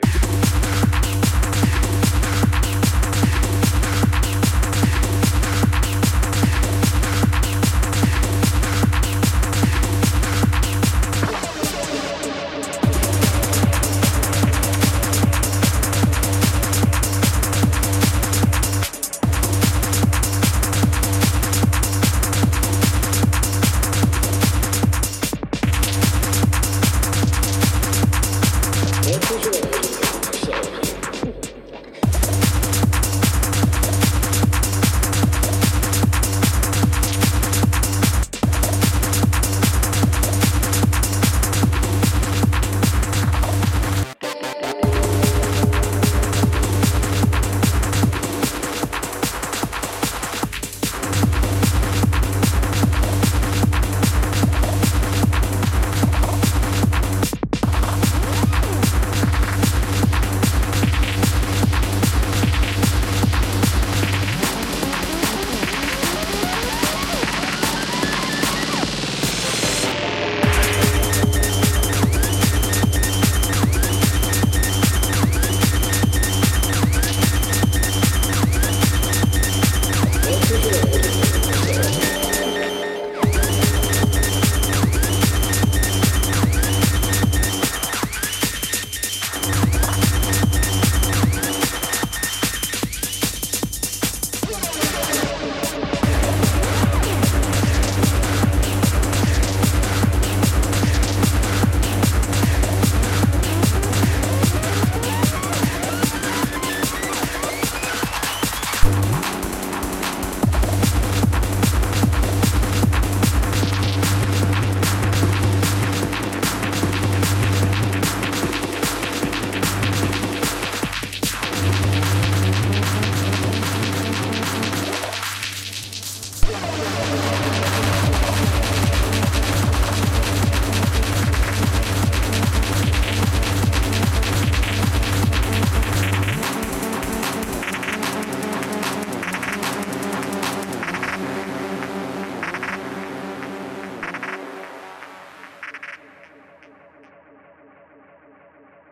Let's